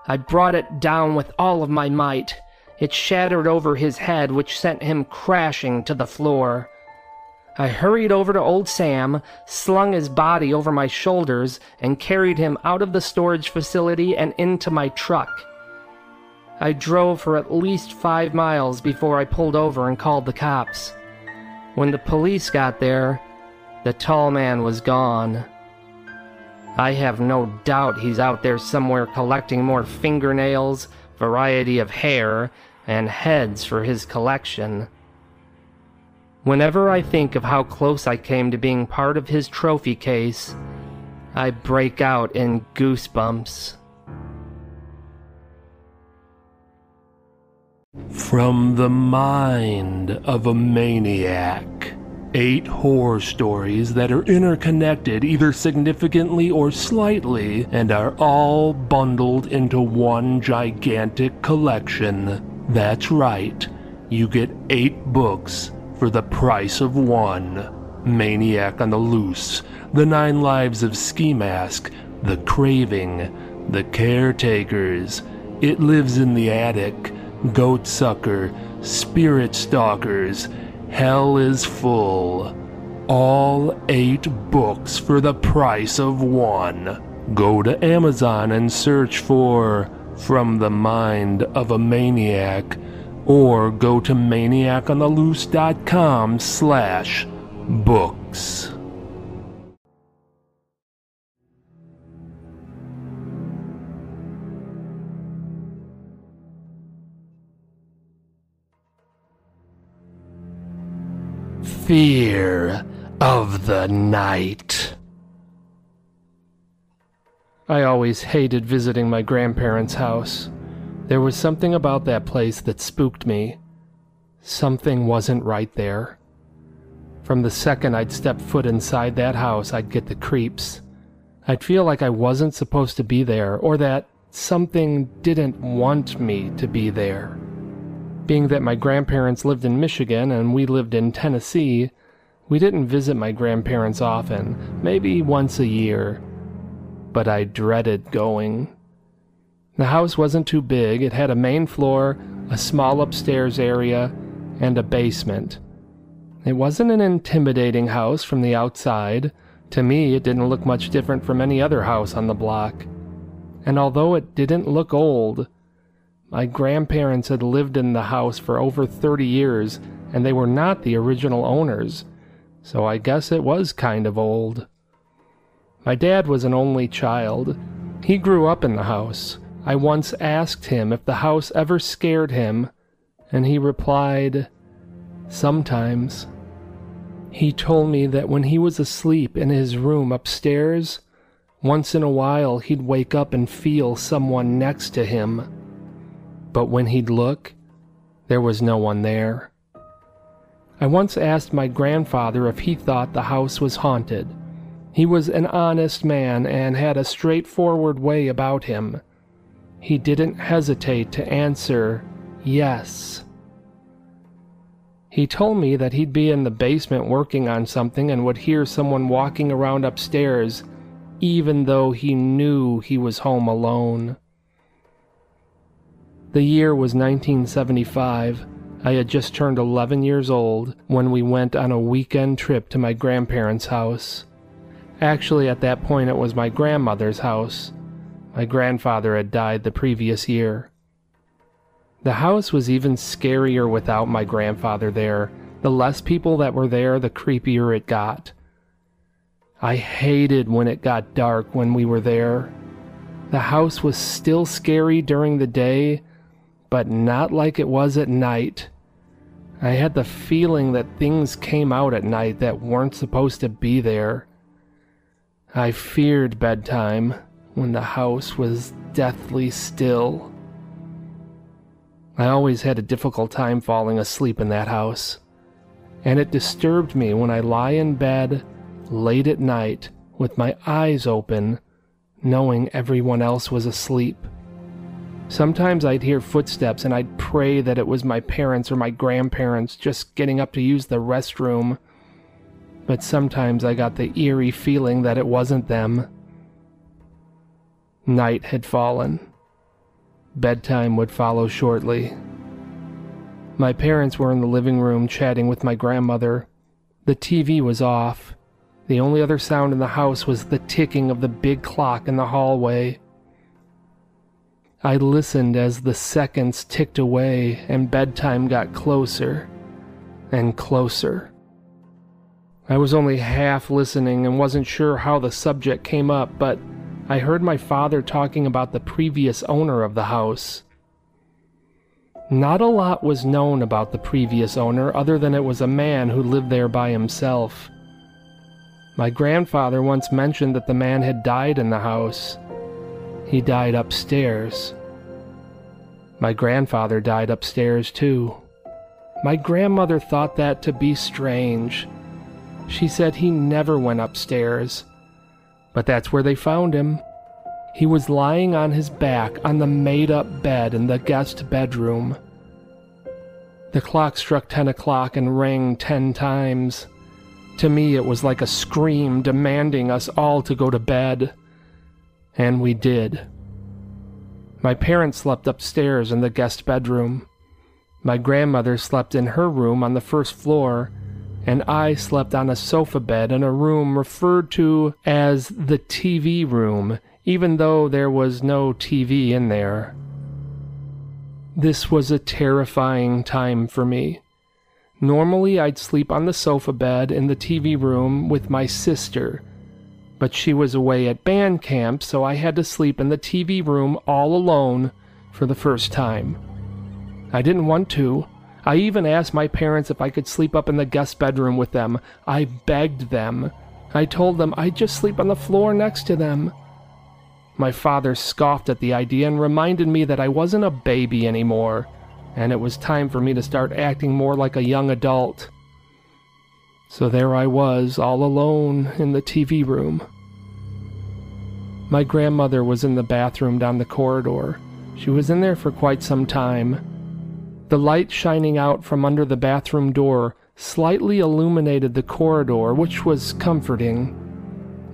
I brought it down with all of my might. It shattered over his head, which sent him crashing to the floor. I hurried over to Old Sam, slung his body over my shoulders, and carried him out of the storage facility and into my truck. I drove for at least 5 miles before I pulled over and called the cops. When the police got there, the tall man was gone. I have no doubt he's out there somewhere collecting more fingernails, variety of hair, and heads for his collection. Whenever I think of how close I came to being part of his trophy case, I break out in goosebumps. From the mind of a maniac. 8 horror stories that are interconnected either significantly or slightly, and are all bundled into one gigantic collection. That's right, you get 8 books for the price of one. Maniac on the Loose, The 9 Lives of Ski Mask, The Craving, The Caretakers, It Lives in the Attic, Goat Sucker, Spirit Stalkers, Hell is Full. All 8 books for the price of one. Go to Amazon and search for From the Mind of a Maniac, or go to maniacontheloose.com/books. Fear of the Night. I always hated visiting my grandparents' house. There was something about that place that spooked me. Something wasn't right there. From the second I'd step foot inside that house, I'd get the creeps. I'd feel like I wasn't supposed to be there, or that something didn't want me to be there. Being that my grandparents lived in Michigan and we lived in Tennessee, we didn't visit my grandparents often, maybe once a year. But I dreaded going. The house wasn't too big. It had a main floor, a small upstairs area, and a basement. It wasn't an intimidating house from the outside. To me, it didn't look much different from any other house on the block. And although it didn't look old, my grandparents had lived in the house for over 30 years, and they were not the original owners, so I guess it was kind of old. My dad was an only child. He grew up in the house. I once asked him if the house ever scared him, and he replied, "Sometimes." He told me that when he was asleep in his room upstairs, once in a while he'd wake up and feel someone next to him. But when he'd look, there was no one there. I once asked my grandfather if he thought the house was haunted. He was an honest man and had a straightforward way about him. He didn't hesitate to answer, yes. He told me that he'd be in the basement working on something and would hear someone walking around upstairs, even though he knew he was home alone. The year was 1975. I had just turned 11 years old when we went on a weekend trip to my grandparents' house. Actually, at that point it was my grandmother's house. My grandfather had died the previous year. The house was even scarier without my grandfather there. The less people that were there, the creepier it got. I hated when it got dark when we were there. The house was still scary during the day, but not like it was at night. I had the feeling that things came out at night that weren't supposed to be there. I feared bedtime when the house was deathly still. I always had a difficult time falling asleep in that house, and it disturbed me when I lie in bed late at night with my eyes open, knowing everyone else was asleep. Sometimes I'd hear footsteps and I'd pray that it was my parents or my grandparents just getting up to use the restroom, but sometimes I got the eerie feeling that it wasn't them. Night had fallen. Bedtime would follow shortly. My parents were in the living room chatting with my grandmother. The TV was off. The only other sound in the house was the ticking of the big clock in the hallway. I listened as the seconds ticked away and bedtime got closer and closer. I was only half listening and wasn't sure how the subject came up, but I heard my father talking about the previous owner of the house. Not a lot was known about the previous owner other than it was a man who lived there by himself. My grandfather once mentioned that the man had died in the house. He died upstairs. My grandfather died upstairs too. My grandmother thought that to be strange. She said he never went upstairs. But that's where they found him. He was lying on his back on the made-up bed in the guest bedroom. The clock struck 10 o'clock and rang 10 times. To me, it was like a scream demanding us all to go to bed. And we did. My parents slept upstairs in the guest bedroom. My grandmother slept in her room on the first floor, and I slept on a sofa bed in a room referred to as the TV room, even though there was no TV in there. This was a terrifying time for me. Normally, I'd sleep on the sofa bed in the TV room with my sister, but she was away at band camp, so I had to sleep in the TV room all alone for the first time. I didn't want to. I even asked my parents if I could sleep up in the guest bedroom with them. I begged them. I told them I'd just sleep on the floor next to them. My father scoffed at the idea and reminded me that I wasn't a baby anymore, and it was time for me to start acting more like a young adult. So there I was, all alone in the TV room. My grandmother was in the bathroom down the corridor. She was in there for quite some time. The light shining out from under the bathroom door slightly illuminated the corridor, which was comforting.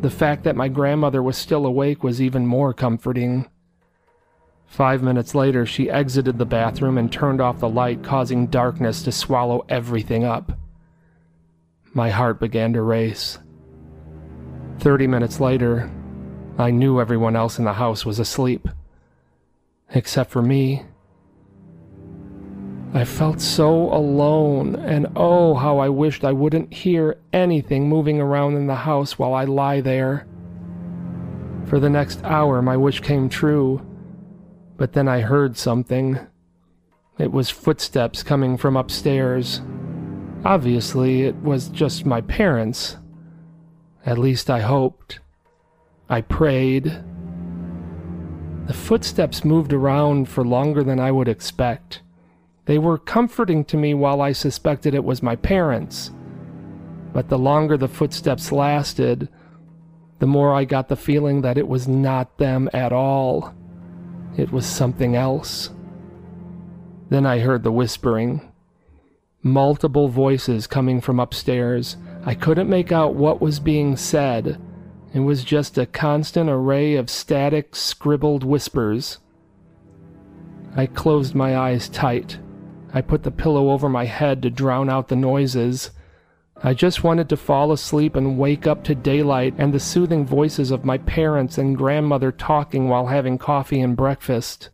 The fact that my grandmother was still awake was even more comforting. 5 minutes later, she exited the bathroom and turned off the light, causing darkness to swallow everything up. My heart began to race. 30 minutes later, I knew everyone else in the house was asleep, except for me. I felt so alone, and oh, how I wished I wouldn't hear anything moving around in the house while I lie there. For the next hour, my wish came true, but then I heard something. It was footsteps coming from upstairs. Obviously, it was just my parents. At least I hoped. I prayed. The footsteps moved around for longer than I would expect. They were comforting to me while I suspected it was my parents. But the longer the footsteps lasted, the more I got the feeling that it was not them at all. It was something else. Then I heard the whispering. Multiple voices coming from upstairs. I couldn't make out what was being said. It was just a constant array of static, scribbled whispers. I closed my eyes tight. I put the pillow over my head to drown out the noises. I just wanted to fall asleep and wake up to daylight and the soothing voices of my parents and grandmother talking while having coffee and breakfast.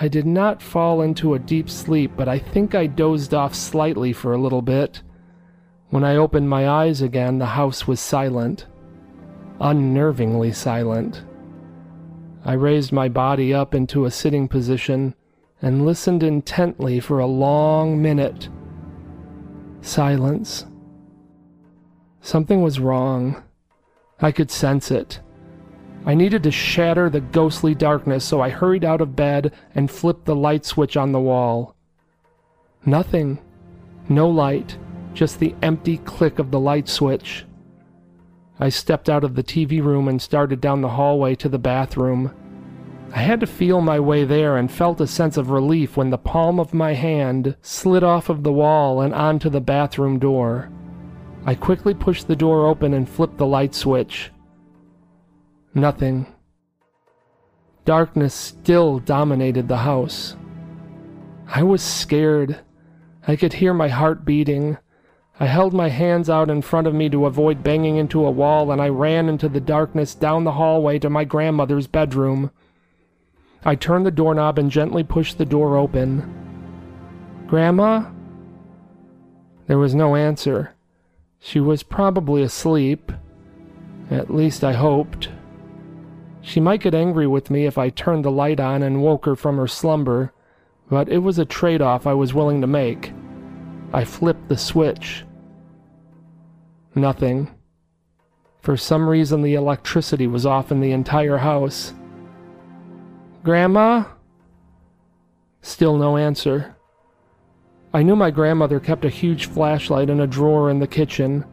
I did not fall into a deep sleep, but I think I dozed off slightly for a little bit. When I opened my eyes again, the house was silent. Unnervingly silent. I raised my body up into a sitting position and listened intently for a long minute. Silence. Something was wrong. I could sense it. I needed to shatter the ghostly darkness, so I hurried out of bed and flipped the light switch on the wall. Nothing. No light. Just the empty click of the light switch. I stepped out of the TV room and started down the hallway to the bathroom. I had to feel my way there and felt a sense of relief when the palm of my hand slid off of the wall and onto the bathroom door. I quickly pushed the door open and flipped the light switch. Nothing. Darkness still dominated the house. I was scared. I could hear my heart beating. I held my hands out in front of me to avoid banging into a wall, and I ran into the darkness down the hallway to my grandmother's bedroom. I turned the doorknob and gently pushed the door open. "Grandma?" There was no answer. She was probably asleep. At least I hoped. She might get angry with me if I turned the light on and woke her from her slumber, but it was a trade-off I was willing to make. I flipped the switch. Nothing. For some reason, the electricity was off in the entire house. "Grandma?" Still no answer. I knew my grandmother kept a huge flashlight in a drawer in the kitchen.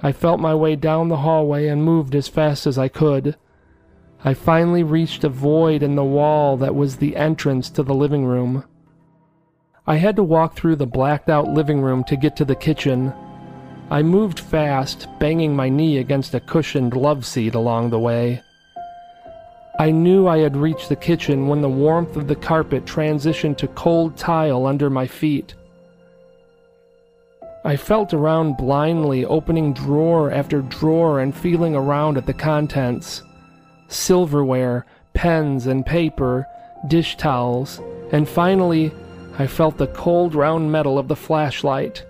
I felt my way down the hallway and moved as fast as I could. I finally reached a void in the wall that was the entrance to the living room. I had to walk through the blacked-out living room to get to the kitchen. I moved fast, banging my knee against a cushioned loveseat along the way. I knew I had reached the kitchen when the warmth of the carpet transitioned to cold tile under my feet. I felt around blindly, opening drawer after drawer and feeling around at the contents. Silverware, pens and paper, dish towels, and finally, I felt the cold round metal of the flashlight.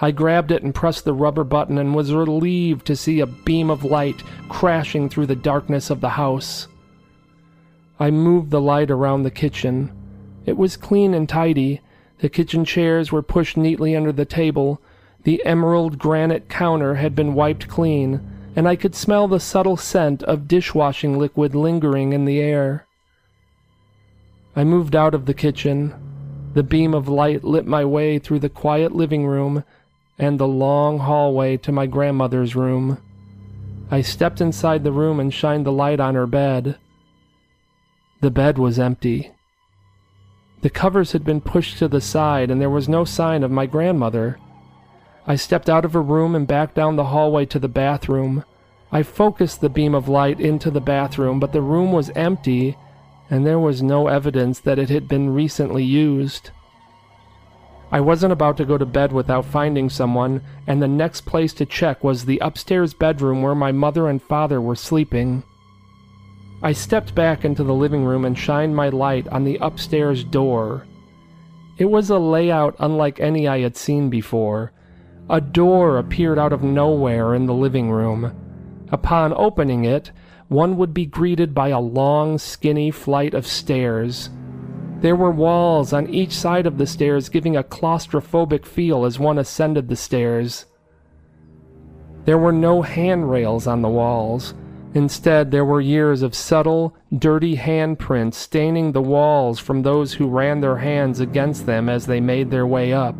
I grabbed it and pressed the rubber button and was relieved to see a beam of light crashing through the darkness of the house. I moved the light around the kitchen. It was clean and tidy. The kitchen chairs were pushed neatly under the table. The emerald granite counter had been wiped clean, and I could smell the subtle scent of dishwashing liquid lingering in the air. I moved out of the kitchen. The beam of light lit my way through the quiet living room and the long hallway to my grandmother's room. I stepped inside the room and shined the light on her bed. The bed was empty. The covers had been pushed to the side and there was no sign of my grandmother. I stepped out of her room and back down the hallway to the bathroom. I focused the beam of light into the bathroom, but the room was empty and there was no evidence that it had been recently used. I wasn't about to go to bed without finding someone, and the next place to check was the upstairs bedroom where my mother and father were sleeping. I stepped back into the living room and shined my light on the upstairs door. It was a layout unlike any I had seen before. A door appeared out of nowhere in the living room. Upon opening it, one would be greeted by a long, skinny flight of stairs. There were walls on each side of the stairs, giving a claustrophobic feel as one ascended the stairs. There were no handrails on the walls. Instead, there were years of subtle, dirty handprints staining the walls from those who ran their hands against them as they made their way up.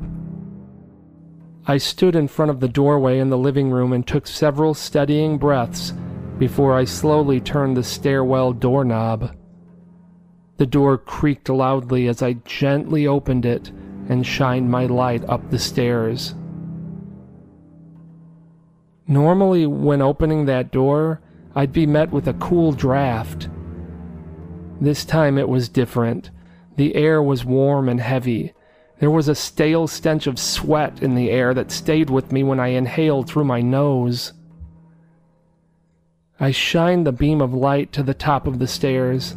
I stood in front of the doorway in the living room and took several steadying breaths before I slowly turned the stairwell doorknob. The door creaked loudly as I gently opened it and shined my light up the stairs. Normally, when opening that door, I'd be met with a cool draft. This time it was different. The air was warm and heavy. There was a stale stench of sweat in the air that stayed with me when I inhaled through my nose. I shined the beam of light to the top of the stairs.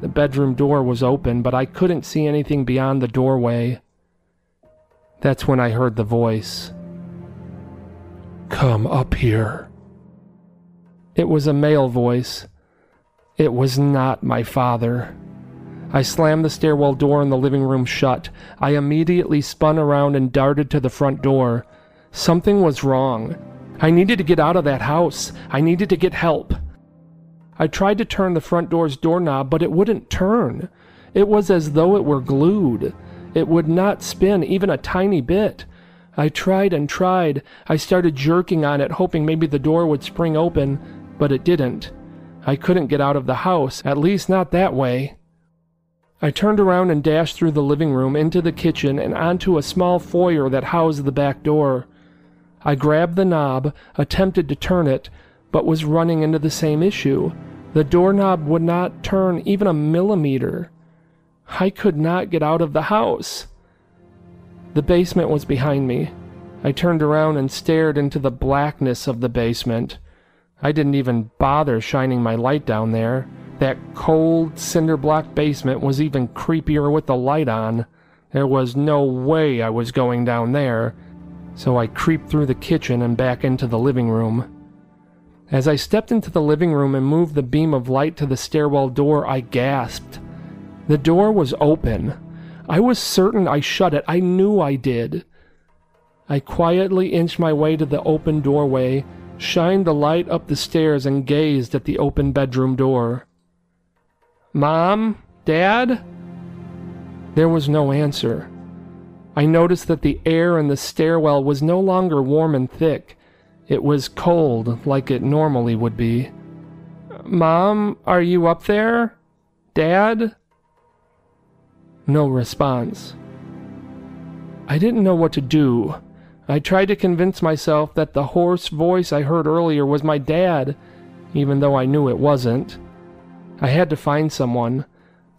The bedroom door was open, but I couldn't see anything beyond the doorway. That's when I heard the voice. "Come up here." It was a male voice. It was not my father. I slammed the stairwell door in the living room shut. I immediately spun around and darted to the front door. Something was wrong. I needed to get out of that house. I needed to get help. I tried to turn the front door's doorknob, but it wouldn't turn. It was as though it were glued. It would not spin even a tiny bit. I tried and tried. I started jerking on it, hoping maybe the door would spring open, but it didn't. I couldn't get out of the house, at least not that way. I turned around and dashed through the living room, into the kitchen, and onto a small foyer that housed the back door. I grabbed the knob, attempted to turn it, but was running into the same issue. The doorknob would not turn even a millimeter. I could not get out of the house. The basement was behind me. I turned around and stared into the blackness of the basement. I didn't even bother shining my light down there. That cold, cinder-block basement was even creepier with the light on. There was no way I was going down there. So I creeped through the kitchen and back into the living room. As I stepped into the living room and moved the beam of light to the stairwell door, I gasped. The door was open. I was certain I shut it. I knew I did. I quietly inched my way to the open doorway, shined the light up the stairs, and gazed at the open bedroom door. "Mom? Dad?" There was no answer. I noticed that the air in the stairwell was no longer warm and thick. It was cold, like it normally would be. "Mom, are you up there? Dad?" No response. I didn't know what to do. I tried to convince myself that the hoarse voice I heard earlier was my dad, even though I knew it wasn't. I had to find someone.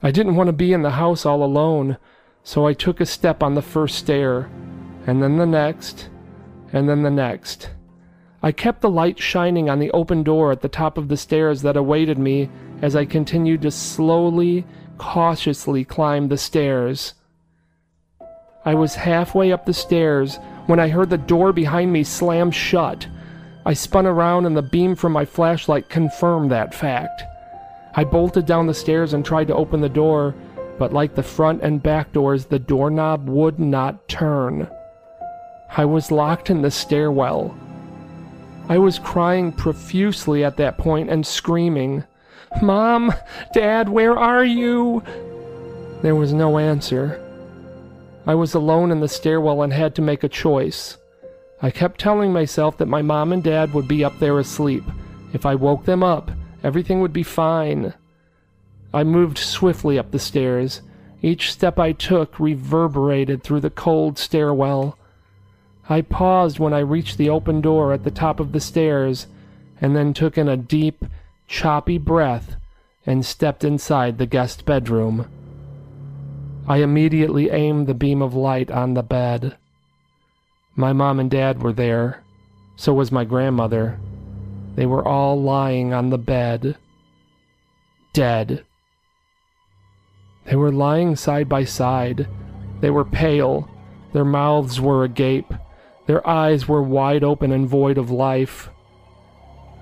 I didn't want to be in the house all alone. So I took a step on the first stair, and then the next, and then the next. I kept the light shining on the open door at the top of the stairs that awaited me as I continued to slowly, cautiously climb the stairs. I was halfway up the stairs when I heard the door behind me slam shut. I spun around and the beam from my flashlight confirmed that fact. I bolted down the stairs and tried to open the door, but like the front and back doors, the doorknob would not turn. I was locked in the stairwell. I was crying profusely at that point and screaming, "Mom! Dad, where are you?" There was no answer. I was alone in the stairwell and had to make a choice. I kept telling myself that my mom and dad would be up there asleep. If I woke them up, everything would be fine. I moved swiftly up the stairs. Each step I took reverberated through the cold stairwell. I paused when I reached the open door at the top of the stairs, and then took in a deep, choppy breath and stepped inside the guest bedroom. I immediately aimed the beam of light on the bed. My mom and dad were there. So was my grandmother. They were all lying on the bed. Dead. They were lying side by side. They were pale. Their mouths were agape. Their eyes were wide open and void of life.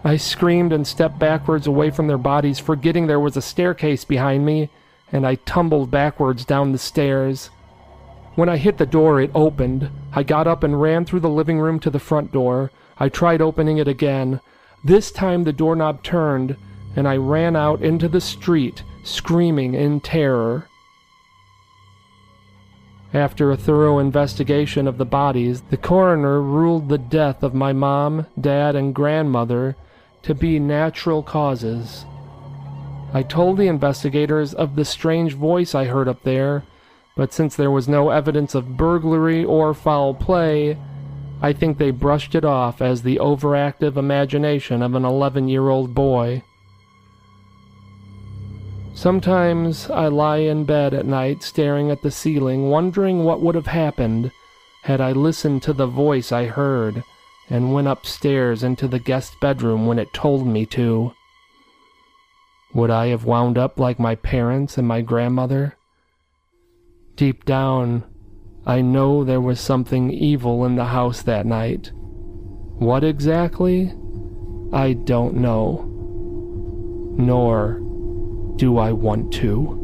I screamed and stepped backwards away from their bodies, forgetting there was a staircase behind me, and I tumbled backwards down the stairs. When I hit the door, it opened. I got up and ran through the living room to the front door. I tried opening it again. This time the doorknob turned, and I ran out into the street, screaming in terror. After a thorough investigation of the bodies, the coroner ruled the death of my mom, dad, and grandmother to be natural causes. I told the investigators of the strange voice I heard up there, but since there was no evidence of burglary or foul play, I think they brushed it off as the overactive imagination of an 11-year-old boy. Sometimes I lie in bed at night staring at the ceiling, wondering what would have happened had I listened to the voice I heard and went upstairs into the guest bedroom when it told me to. Would I have wound up like my parents and my grandmother? Deep down, I know there was something evil in the house that night. What exactly? I don't know. Nor do I want to?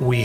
We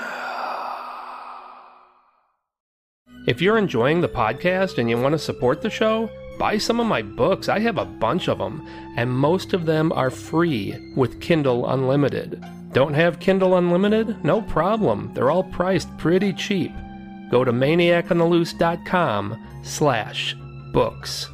If you're enjoying the podcast and you want to support the show, buy some of my books. I have a bunch of them, and most of them are free with Kindle Unlimited. Don't have Kindle Unlimited? No problem. They're all priced pretty cheap. Go to maniacontheloose.com/books.